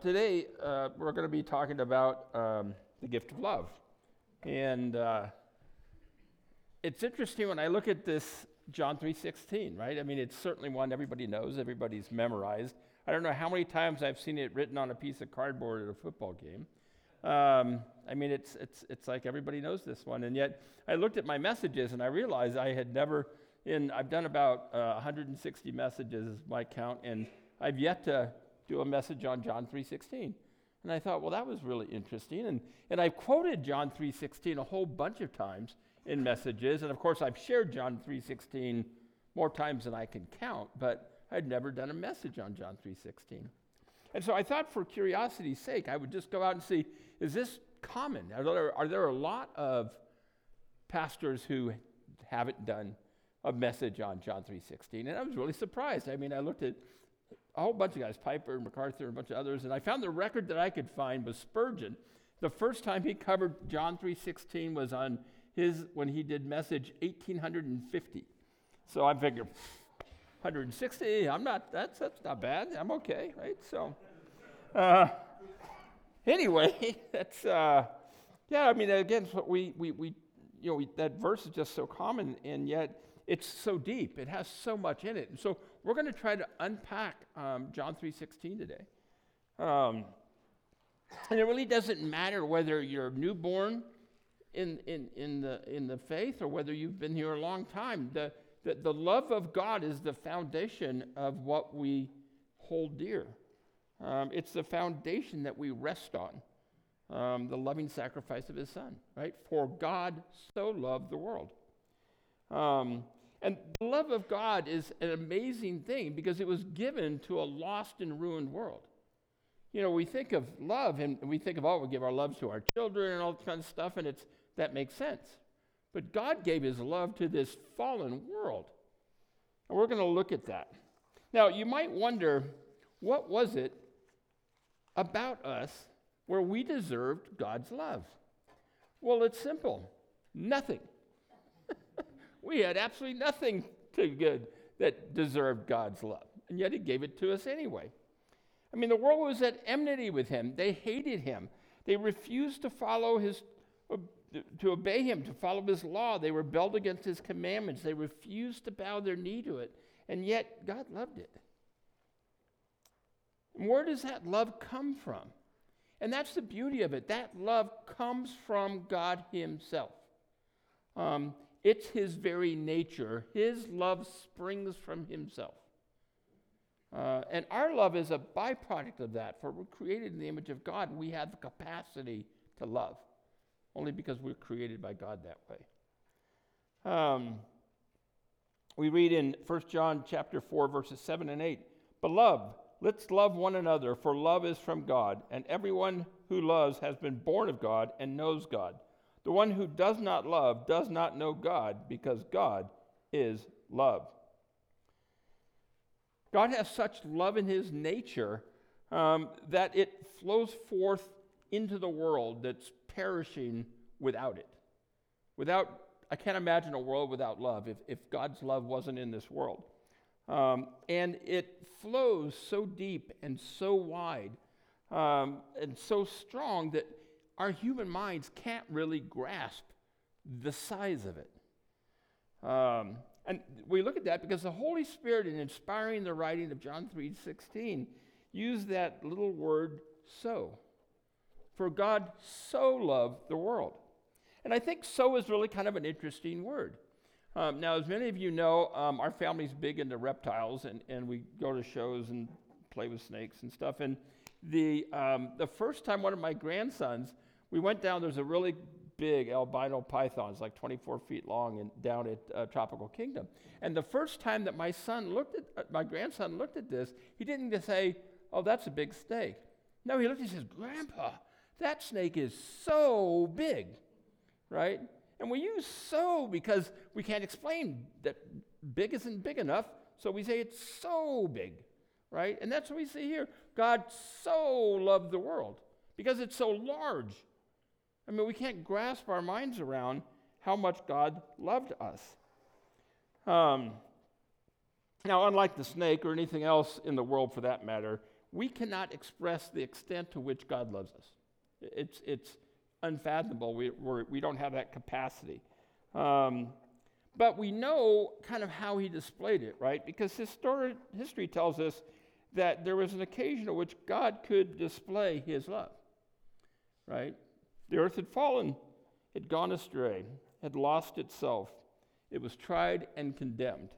Today, we're going to be talking about the gift of love. And it's interesting when I look at this John 3:16, right? I mean, it's certainly one everybody knows, everybody's memorized. I don't know how many times I've seen it written on a piece of cardboard at a football game. I mean, it's like everybody knows this one. And yet, I looked at my messages and I realized I had never, I've done about 160 messages is my count, and I've yet to do a message on John 3:16. And I thought, well, that was really interesting. And I've quoted John 3:16 a whole bunch of times in messages. And of course, I've shared John 3:16 more times than I can count, but I'd never done a message on John 3:16. And so I thought, for curiosity's sake, I would just go out and see, is this common? Are there a lot of pastors who haven't done a message on John 3:16? And I was really surprised. I mean, I looked at a whole bunch of guys, Piper, MacArthur, and a bunch of others, and I found the record that I could find was Spurgeon. The first time he covered John 3:16 was on when he did message 1850. So I figured, 160, that's not bad, I'm okay, right? So anyway, that's, yeah, I mean, again, so that verse is just so common, and yet it's so deep, it has so much in it. And so we're going to try to unpack John 3:16 today. And it really doesn't matter whether you're newborn in the faith or whether you've been here a long time. The love of God is the foundation of what we hold dear. It's the foundation that we rest on, the loving sacrifice of his son, right? For God so loved the world. And the love of God is an amazing thing because it was given to a lost and ruined world. You know, we think of love and we think of, oh, we give our love to our children and all that kind of stuff, and that makes sense. But God gave his love to this fallen world. And we're going to look at that. Now, you might wonder, what was it about us where we deserved God's love? Well, it's simple. Nothing. We had absolutely nothing too good that deserved God's love. And yet he gave it to us anyway. I mean, the world was at enmity with him. They hated him. They refused to follow his to obey him, to follow his law. They rebelled against his commandments. They refused to bow their knee to it. And yet, God loved it. And where does that love come from? And that's the beauty of it. That love comes from God himself. It's his very nature. His love springs from himself. And our love is a byproduct of that, for we're created in the image of God. We have the capacity to love. Only because we're created by God that way. We read in 1 John chapter 4, verses 7 and 8, "Beloved, let's love one another, for love is from God, and everyone who loves has been born of God and knows God. The one who does not love does not know God, because God is love." God has such love in his nature that it flows forth into the world that's perishing without it. I can't imagine a world without love if God's love wasn't in this world. And it flows so deep and so wide and so strong that our human minds can't really grasp the size of it. And we look at that because the Holy Spirit, in inspiring the writing of John 3:16, used that little word, so. For God so loved the world. And I think so is really kind of an interesting word. Now, as many of you know, our family's big into reptiles, and we go to shows and play with snakes and stuff. And the first time one of my grandsons, we went down, there's a really big albino pythons, like 24 feet long, and down at Tropical Kingdom. And the first time that my grandson looked at this, he didn't just say, oh, that's a big snake. No, he looked and he says, Grandpa, that snake is so big, right? And we use so because we can't explain that big isn't big enough, so we say it's so big, right? And that's what we see here. God so loved the world because it's so large. I mean, we can't grasp our minds around how much God loved us. Now, unlike the snake or anything else in the world for that matter, we cannot express the extent to which God loves us. It's unfathomable. We don't have that capacity. But we know kind of how he displayed it, right? Because history tells us that there was an occasion on which God could display his love, right? The earth had fallen, had gone astray, had lost itself. It was tried and condemned.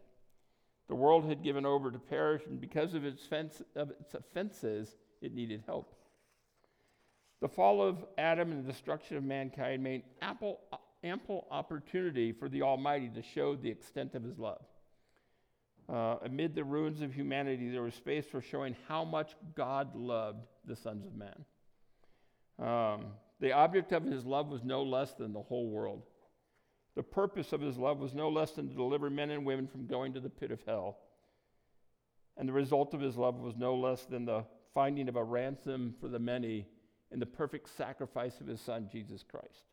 The world had given over to perish, and because of its offenses, it needed help. The fall of Adam and the destruction of mankind made ample opportunity for the Almighty to show the extent of his love. Amid the ruins of humanity, there was space for showing how much God loved the sons of man. The object of his love was no less than the whole world. The purpose of his love was no less than to deliver men and women from going to the pit of hell. And the result of his love was no less than the finding of a ransom for the many in the perfect sacrifice of his Son, Jesus Christ.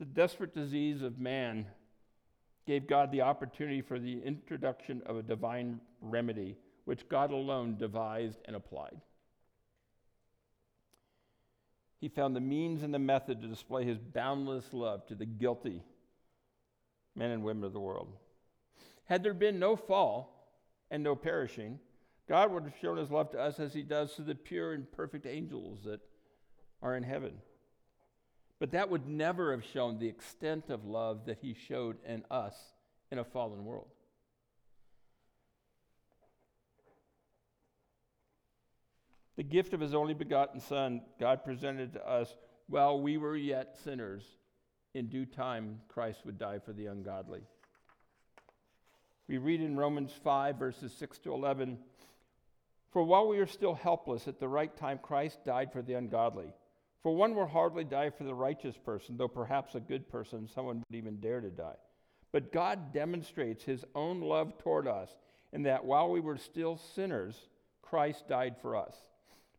The desperate disease of man gave God the opportunity for the introduction of a divine remedy, which God alone devised and applied. He found the means and the method to display his boundless love to the guilty men and women of the world. Had there been no fall and no perishing, God would have shown his love to us as he does to the pure and perfect angels that are in heaven. But that would never have shown the extent of love that he showed in us in a fallen world. The gift of his only begotten Son, God presented to us while we were yet sinners. In due time, Christ would die for the ungodly. We read in Romans 5, verses 6 to 11, "For while we are still helpless, at the right time Christ died for the ungodly. For one will hardly die for the righteous person, though perhaps a good person, someone would even dare to die. But God demonstrates his own love toward us, in that while we were still sinners, Christ died for us.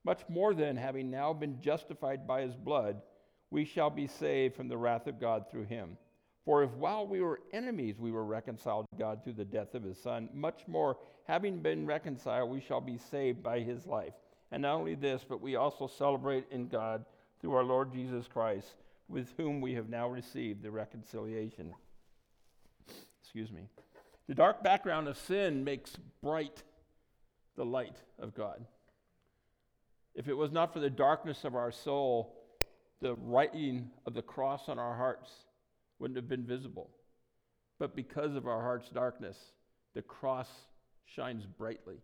Much more then, having now been justified by his blood, we shall be saved from the wrath of God through him. For if while we were enemies we were reconciled to God through the death of his Son, much more, having been reconciled, we shall be saved by his life. And not only this, but we also celebrate in God through our Lord Jesus Christ, with whom we have now received the reconciliation." Excuse me. The dark background of sin makes bright the light of God. If it was not for the darkness of our soul, the writing of the cross on our hearts wouldn't have been visible. But because of our heart's darkness, the cross shines brightly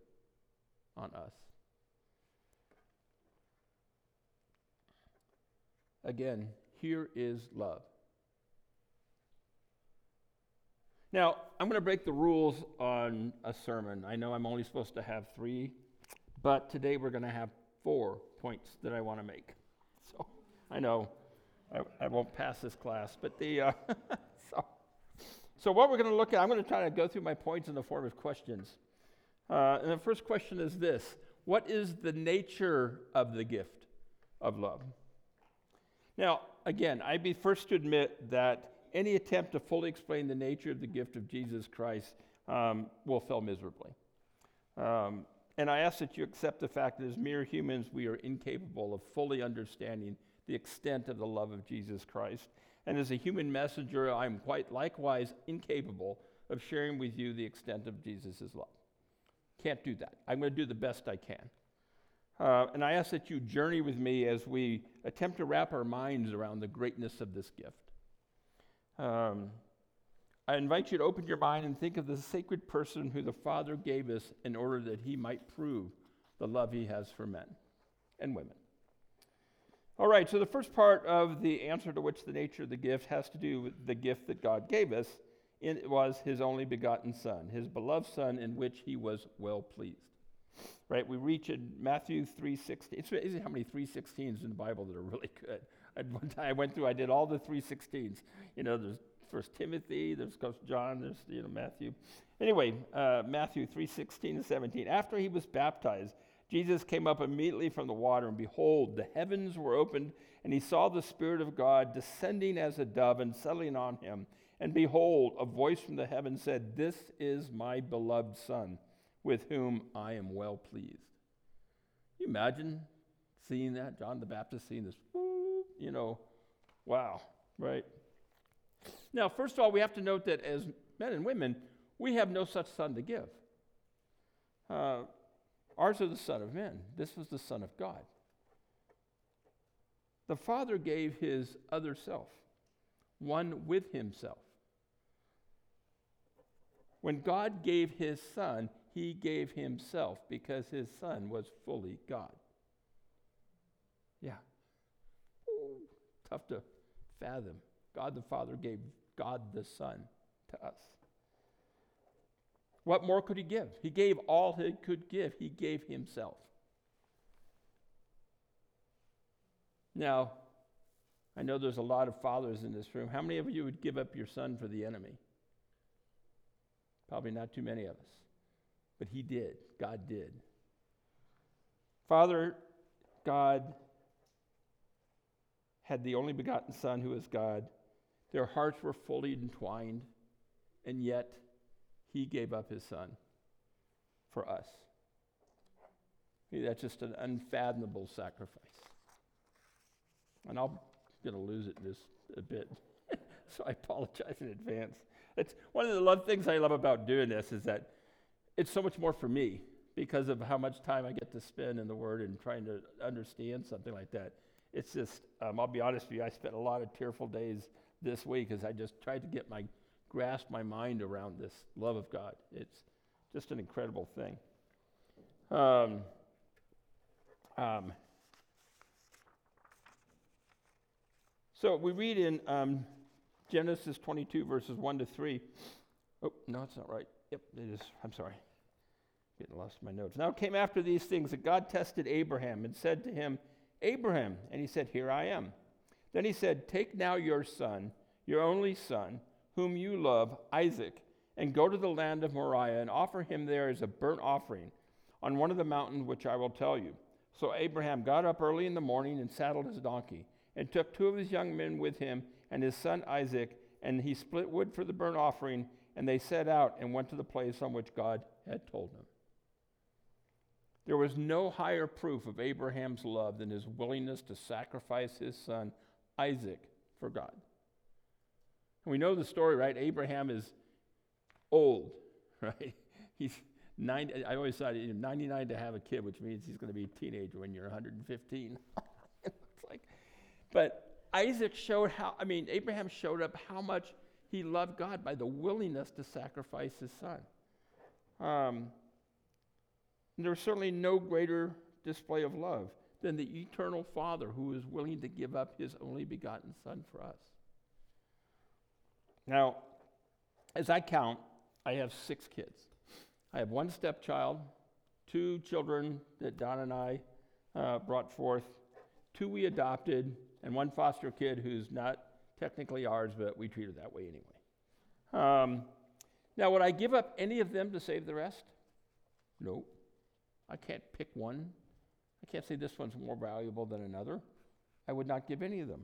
on us. Again, here is love. Now, I'm going to break the rules on a sermon. I know I'm only supposed to have 3, but today we're going to have 4 points that I want to make. So I know I won't pass this class, but so what we're going to look at, I'm going to try to go through my points in the form of questions. And the first question is this: what is the nature of the gift of love? Now, again, I'd be first to admit that any attempt to fully explain the nature of the gift of Jesus Christ will fail miserably. And I ask that you accept the fact that as mere humans, we are incapable of fully understanding the extent of the love of Jesus Christ. And as a human messenger, I am quite likewise incapable of sharing with you the extent of Jesus' love. Can't do that. I'm going to do the best I can. And I ask that you journey with me as we attempt to wrap our minds around the greatness of this gift. I invite you to open your mind and think of the sacred person who the Father gave us in order that he might prove the love he has for men and women. All right, so the first part of the answer to which the nature of the gift has to do with the gift that God gave us, and it was his only begotten Son, his beloved Son, in which he was well pleased. Right, we reach in Matthew 3:16. It's amazing how many 3:16s in the Bible that are really good. At one time I went through, I did all the 3:16s. You know, there's 1 Timothy, there's John, there's Matthew. Anyway, Matthew 3:16 and 17. "After he was baptized, Jesus came up immediately from the water, and behold, the heavens were opened, and he saw the Spirit of God descending as a dove and settling on him. And behold, a voice from the heaven said, 'This is my beloved Son, with whom I am well pleased. Can you imagine seeing that? John the Baptist seeing this, you know, wow, right? Now, first of all, we have to note that as men and women, we have no such son to give. Ours are the Son of Men. This was the Son of God. The Father gave his other self, one with himself. When God gave his Son, he gave himself because his Son was fully God. Yeah. Ooh, tough to fathom. God the Father gave God the Son to us. What more could he give? He gave all he could give. He gave himself. Now, I know there's a lot of fathers in this room. How many of you would give up your son for the enemy? Probably not too many of us. But he did. God did. Father, God had the only begotten Son who is God. Their hearts were fully entwined, and yet he gave up his Son for us. Maybe that's just an unfathomable sacrifice. And I'm going to lose it just a bit, so I apologize in advance. It's one of the things I love about doing this is that it's so much more for me because of how much time I get to spend in the Word and trying to understand something like that. It's just, I'll be honest with you, I spent a lot of tearful days this week as I just tried to get grasp my mind around this love of God. It's just an incredible thing. So we read in Genesis 22, verses 1 to 3. Oh, no, it's not right. Yep, it is. I'm sorry. Getting lost in my notes. Now it came after these things that God tested Abraham and said to him, Abraham. And he said, Here I am. Then he said, Take now your son, your only son, whom you love, Isaac, and go to the land of Moriah and offer him there as a burnt offering on one of the mountains which I will tell you. So Abraham got up early in the morning and saddled his donkey and took two of his young men with him and his son Isaac, and he split wood for the burnt offering, and they set out and went to the place on which God had told them. There was no higher proof of Abraham's love than his willingness to sacrifice his son Isaac for God. We know the story, right? Abraham is old, right? He's 90. I always thought 99 to have a kid, which means he's going to be a teenager when you're 115. It's like, but Isaac showed Abraham showed up how much he loved God by the willingness to sacrifice his son. There was certainly no greater display of love than the eternal Father who is willing to give up his only begotten Son for us. Now, as I count, I have 6 kids. I have 1 stepchild, 2 children that Don and I brought forth, 2 we adopted, and 1 foster kid who's not technically ours, but we treat her that way anyway. Now, would I give up any of them to save the rest? No. I can't pick one. I can't say this one's more valuable than another. I would not give any of them.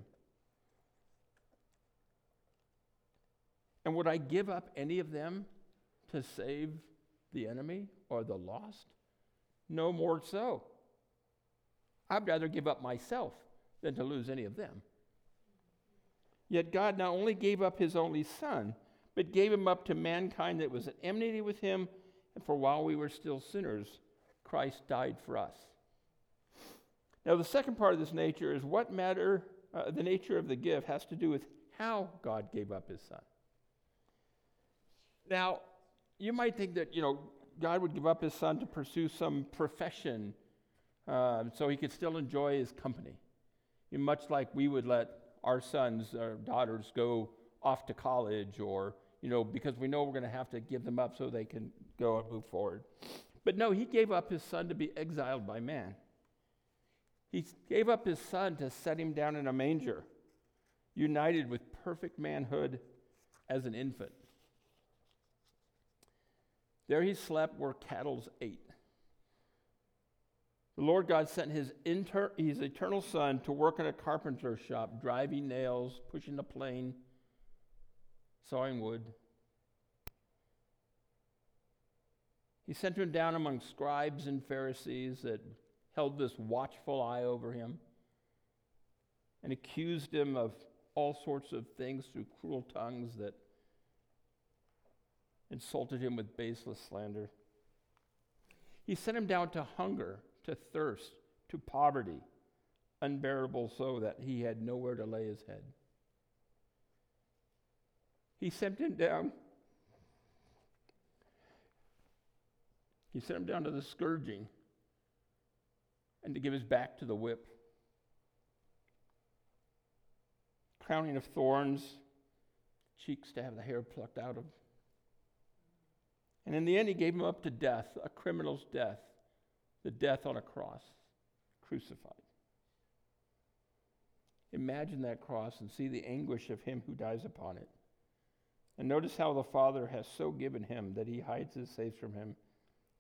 And would I give up any of them to save the enemy or the lost? No more so. I'd rather give up myself than to lose any of them. Yet God not only gave up his only Son, but gave him up to mankind that was at enmity with him, and for while we were still sinners, Christ died for us. Now the second part of this nature is what matter, the nature of the gift has to do with how God gave up his Son. Now, you might think that, God would give up his Son to pursue some profession so he could still enjoy his company. And much like we would let our sons or daughters go off to college or, because we know we're going to have to give them up so they can go and move forward. But no, he gave up his Son to be exiled by man. He gave up his Son to set him down in a manger, united with perfect manhood as an infant. There he slept where cattle ate. The Lord God sent his eternal Son to work in a carpenter's shop, driving nails, pushing a plane, sawing wood. He sent him down among scribes and Pharisees that held this watchful eye over him and accused him of all sorts of things through cruel tongues that insulted him with baseless slander. He sent him down to hunger, to thirst, to poverty, unbearable so that he had nowhere to lay his head. He sent him down to the scourging and to give his back to the whip. Crowning of thorns, cheeks to have the hair plucked out of. And in the end, he gave him up to death, a criminal's death, the death on a cross, crucified. Imagine that cross and see the anguish of him who dies upon it. And notice how the Father has so given him that he hides his face from him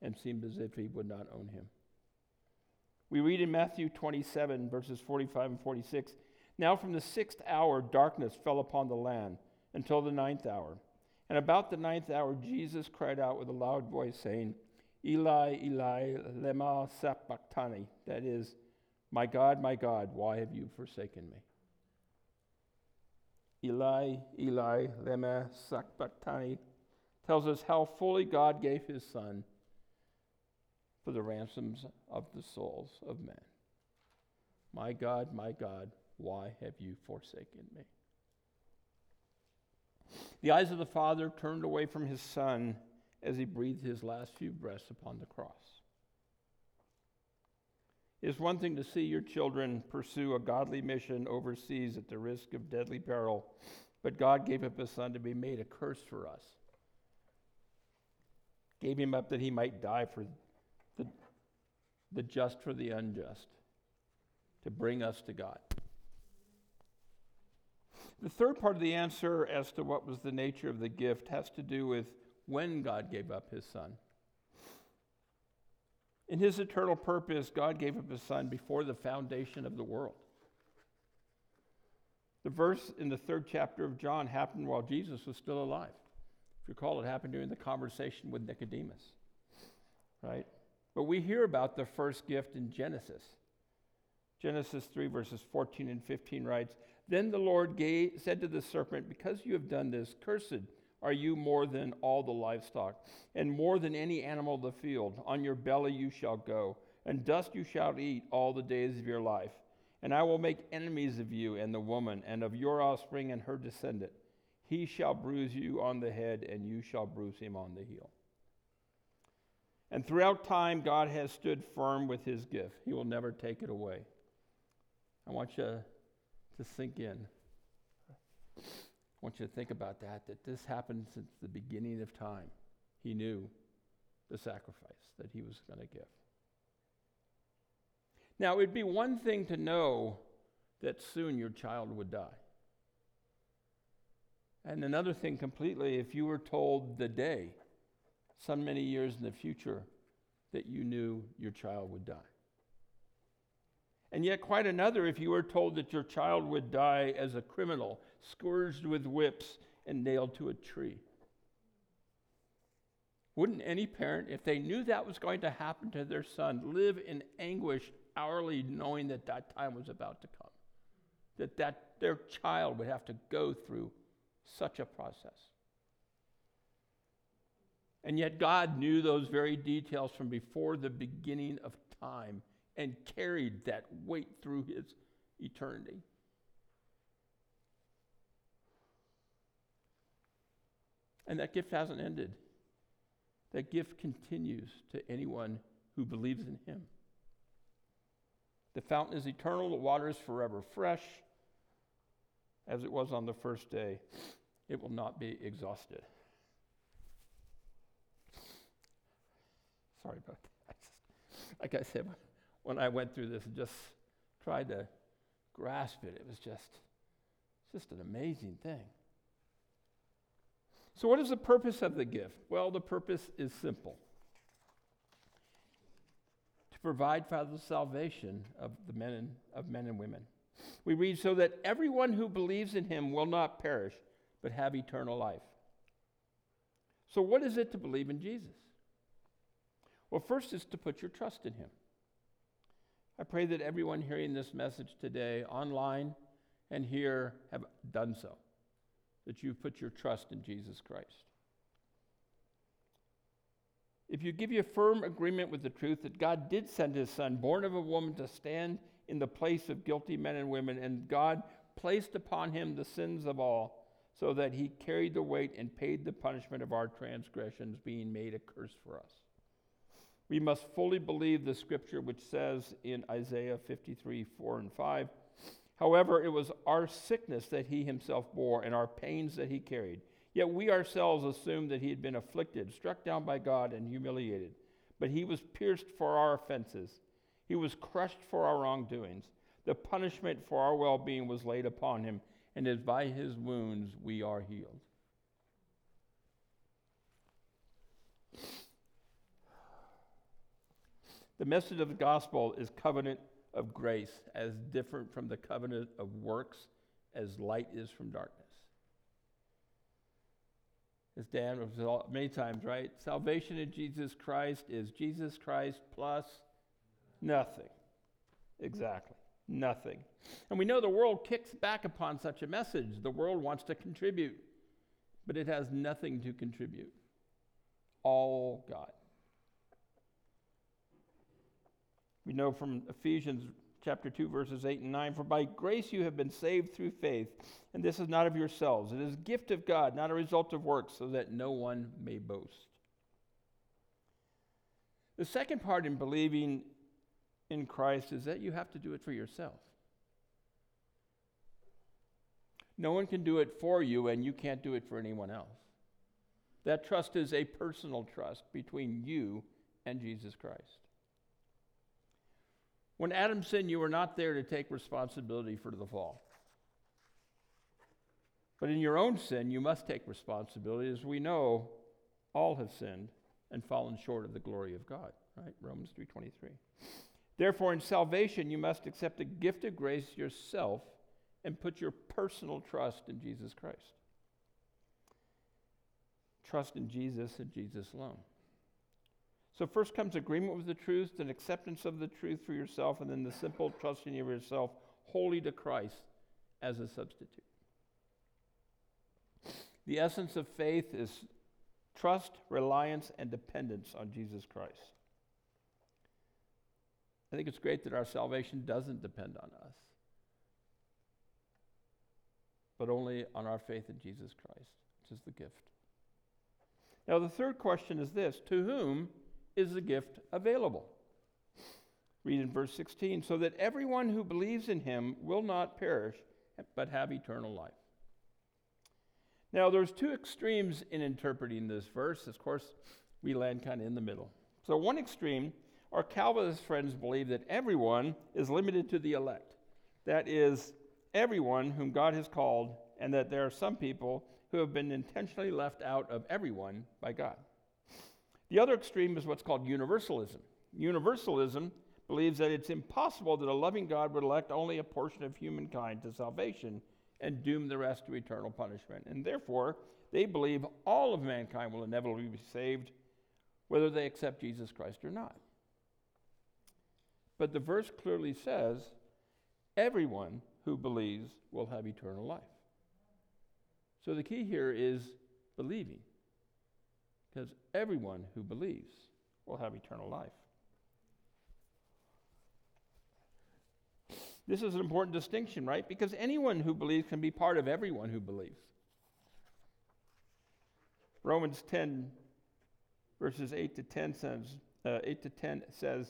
and seemed as if he would not own him. We read in Matthew 27, verses 45 and 46, Now from the 6th hour darkness fell upon the land until the 9th hour. And about the 9th hour Jesus cried out with a loud voice, saying, Eli, Eli, lema sabachthani, that is, my God, why have you forsaken me? Eli, Eli, lema sabachthani tells us how fully God gave his Son for the ransoms of the souls of men. My God, why have you forsaken me? The eyes of the Father turned away from his Son as he breathed his last few breaths upon the cross. It is one thing to see your children pursue a godly mission overseas at the risk of deadly peril, but God gave up his Son to be made a curse for us. Gave him up that he might die for the just for the unjust, to bring us to God. The third part of the answer as to what was the nature of the gift has to do with when God gave up his Son. In his eternal purpose, God gave up his Son before the foundation of the world. The verse in the 3rd chapter of John happened while Jesus was still alive. If you recall, it happened during the conversation with Nicodemus, right? But we hear about the first gift in Genesis. Genesis 3, verses 14 and 15 writes, Then the Lord said to the serpent, Because you have done this, cursed are you more than all the livestock, and more than any animal of the field. On your belly you shall go, and dust you shall eat all the days of your life. And I will make enemies of you and the woman, and of your offspring and her descendant. He shall bruise you on the head, and you shall bruise him on the heel. And throughout time, God has stood firm with his gift. He will never take it away. I want you to sink in. I want you to think about that this happened since the beginning of time. He knew the sacrifice that he was going to give. Now, it would be one thing to know that soon your child would die. And another thing completely, if you were told the day, some many years in the future, that you knew your child would die. And yet quite another if you were told that your child would die as a criminal, scourged with whips and nailed to a tree. Wouldn't any parent, if they knew that was going to happen to their son, live in anguish hourly knowing that that time was about to come? That their child would have to go through such a process. And yet God knew those very details from before the beginning of time and carried that weight through his eternity. And that gift hasn't ended. That gift continues to anyone who believes in him. The fountain is eternal, the water is forever fresh, as it was on the first day. It will not be exhausted. Sorry about that. Like I said, when I went through this and just tried to grasp it, it was just an amazing thing. So what is the purpose of the gift? Well, the purpose is simple. To provide for the salvation of men and women. We read, so that everyone who believes in him will not perish, but have eternal life. So what is it to believe in Jesus? Well, first is to put your trust in him. I pray that everyone hearing this message today, online and here, have done so, that you've put your trust in Jesus Christ. If you give your firm agreement with the truth that God did send his son, born of a woman, to stand in the place of guilty men and women, and God placed upon him the sins of all, so that he carried the weight and paid the punishment of our transgressions, being made a curse for us. We must fully believe the scripture which says in Isaiah 53, 4 and 5, however, it was our sickness that he himself bore and our pains that he carried. Yet we ourselves assumed that he had been afflicted, struck down by God and humiliated. But he was pierced for our offenses. He was crushed for our wrongdoings. The punishment for our well-being was laid upon him, and as by his wounds we are healed. The message of the gospel is covenant of grace, as different from the covenant of works as light is from darkness. As Dan was told many times, right? Salvation in Jesus Christ is Jesus Christ plus nothing. Exactly. Nothing. And we know the world kicks back upon such a message. The world wants to contribute, but it has nothing to contribute. All God. We know from Ephesians chapter 2, verses 8 and 9, for by grace you have been saved through faith, and this is not of yourselves. It is a gift of God, not a result of works, so that no one may boast. The second part in believing in Christ is that you have to do it for yourself. No one can do it for you, and you can't do it for anyone else. That trust is a personal trust between you and Jesus Christ. When Adam sinned, you were not there to take responsibility for the fall. But in your own sin, you must take responsibility. As we know, all have sinned and fallen short of the glory of God, right? Romans 3:23. Therefore, in salvation, you must accept the gift of grace yourself and put your personal trust in Jesus Christ. Trust in Jesus and Jesus alone. So first comes agreement with the truth, then acceptance of the truth for yourself, and then the simple trusting of yourself wholly to Christ as a substitute. The essence of faith is trust, reliance, and dependence on Jesus Christ. I think it's great that our salvation doesn't depend on us, but only on our faith in Jesus Christ, which is the gift. Now the third question is this: to whom is the gift available? Read in verse 16, so that everyone who believes in him will not perish, but have eternal life. Now, there's two extremes in interpreting this verse. Of course, we land kind of in the middle. So one extreme, our Calvinist friends believe that everyone is limited to the elect. That is, everyone whom God has called, and that there are some people who have been intentionally left out of everyone by God. The other extreme is what's called universalism. Universalism believes that it's impossible that a loving God would elect only a portion of humankind to salvation and doom the rest to eternal punishment. And therefore, they believe all of mankind will inevitably be saved, whether they accept Jesus Christ or not. But the verse clearly says, everyone who believes will have eternal life. So the key here is believing, because everyone who believes will have eternal life. This is an important distinction, right? Because anyone who believes can be part of everyone who believes. Romans 10, verses 8 to 10 says,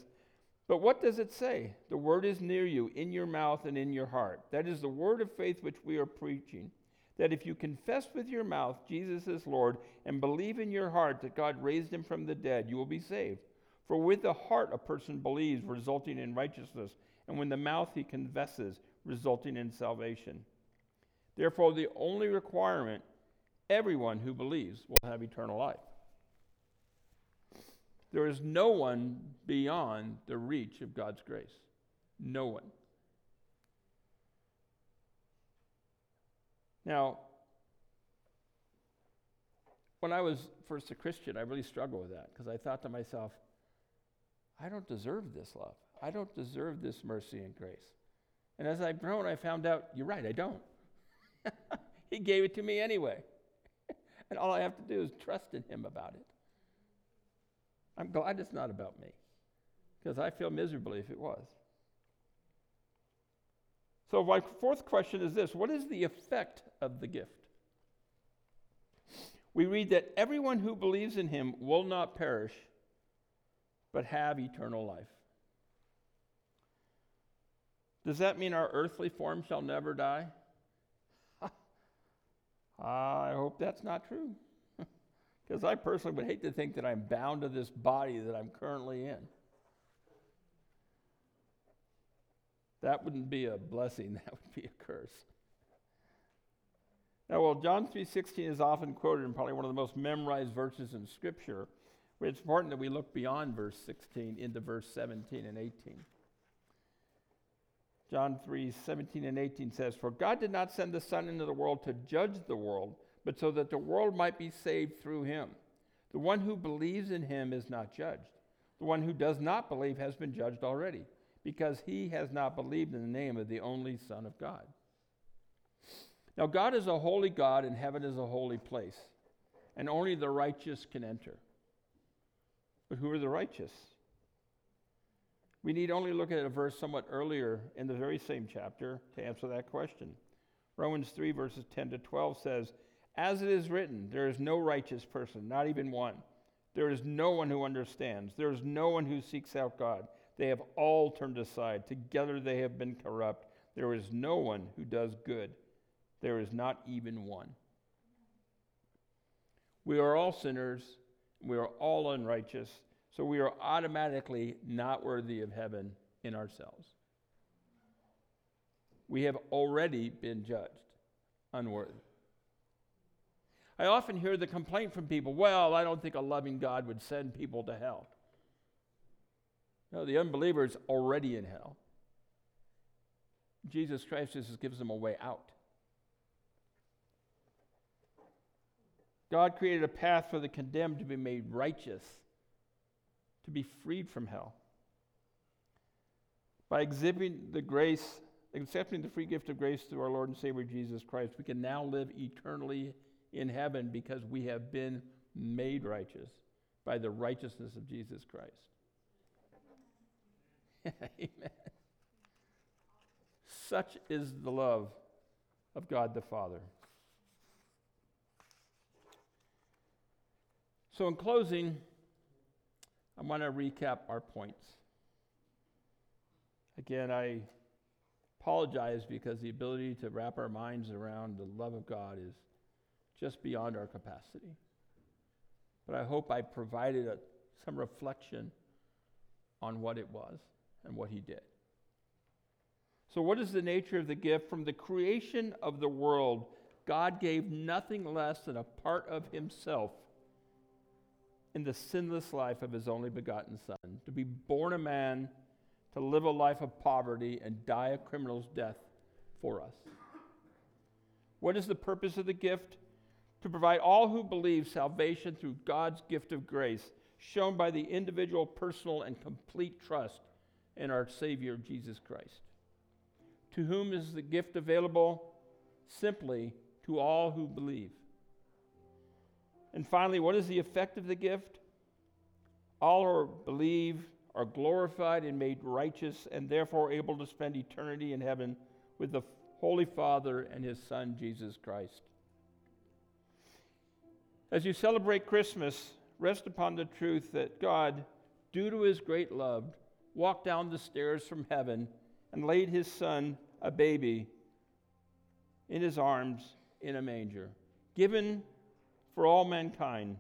but what does it say? The word is near you, in your mouth and in your heart. That is the word of faith which we are preaching. That if you confess with your mouth Jesus is Lord and believe in your heart that God raised him from the dead, you will be saved. For with the heart a person believes, resulting in righteousness, and with the mouth he confesses, resulting in salvation. Therefore, the only requirement, everyone who believes will have eternal life. There is no one beyond the reach of God's grace. No one. Now, when I was first a Christian, I really struggled with that because I thought to myself, I don't deserve this love. I don't deserve this mercy and grace. And as I've grown, I found out, you're right, I don't. He gave it to me anyway. And all I have to do is trust in him about it. I'm glad it's not about me, because I feel miserably if it was. So my fourth question is this: what is the effect of the gift? We read that everyone who believes in him will not perish, but have eternal life. Does that mean our earthly form shall never die? I hope that's not true, because I personally would hate to think that I'm bound to this body that I'm currently in. That wouldn't be a blessing, that would be a curse. Now, while John 3:16 is often quoted and probably one of the most memorized verses in Scripture, it's important that we look beyond verse 16 into verse 17 and 18. John 3:17 and 18 says, "For God did not send the Son into the world to judge the world, but so that the world might be saved through him. The one who believes in him is not judged. The one who does not believe has been judged already, because he has not believed in the name of the only Son of God." Now, God is a holy God, and heaven is a holy place, and only the righteous can enter. But who are the righteous? We need only look at a verse somewhat earlier in the very same chapter to answer that question. Romans 3, verses 10 to 12 says, "As it is written, there is no righteous person, not even one. There is no one who understands. There is no one who seeks out God. They have all turned aside. Together they have been corrupt. There is no one who does good. There is not even one." We are all sinners. We are all unrighteous. So we are automatically not worthy of heaven in ourselves. We have already been judged unworthy. I often hear the complaint from people, "Well, I don't think a loving God would send people to hell." No, the unbeliever is already in hell. Jesus Christ just gives them a way out. God created a path for the condemned to be made righteous, to be freed from hell. By accepting the free gift of grace through our Lord and Savior Jesus Christ, we can now live eternally in heaven because we have been made righteous by the righteousness of Jesus Christ. Amen. Such is the love of God the Father. So in closing, I want to recap our points. Again, I apologize because the ability to wrap our minds around the love of God is just beyond our capacity. But I hope I provided some reflection on what it was and what he did. So what is the nature of the gift? From the creation of the world, God gave nothing less than a part of himself in the sinless life of his only begotten Son, to be born a man, to live a life of poverty, and die a criminal's death for us. What is the purpose of the gift? To provide all who believe salvation through God's gift of grace, shown by the individual, personal, and complete trust in our Savior, Jesus Christ. To whom is the gift available? Simply to all who believe. And finally, what is the effect of the gift? All who believe are glorified and made righteous, and therefore able to spend eternity in heaven with the Holy Father and his Son, Jesus Christ. As you celebrate Christmas, rest upon the truth that God, due to his great love, walked down the stairs from heaven and laid his Son, a baby, in his arms in a manger, given for all mankind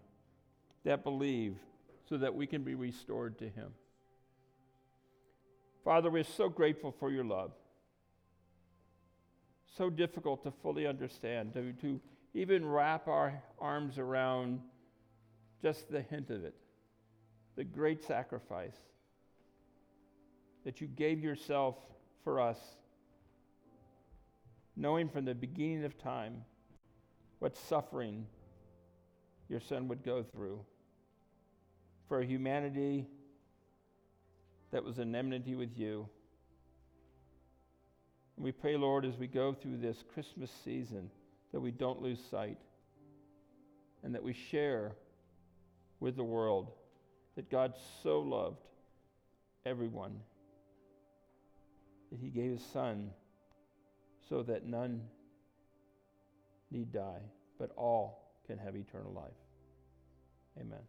that believe, so that we can be restored to him. Father, we're so grateful for your love. So difficult to fully understand, to even wrap our arms around just the hint of it, the great sacrifice that you gave yourself for us, knowing from the beginning of time what suffering your Son would go through for humanity that was an enmity with you. And we pray, Lord, as we go through this Christmas season, that we don't lose sight and that we share with the world that God so loved everyone that he gave his son so that none need die, but all can have eternal life. Amen.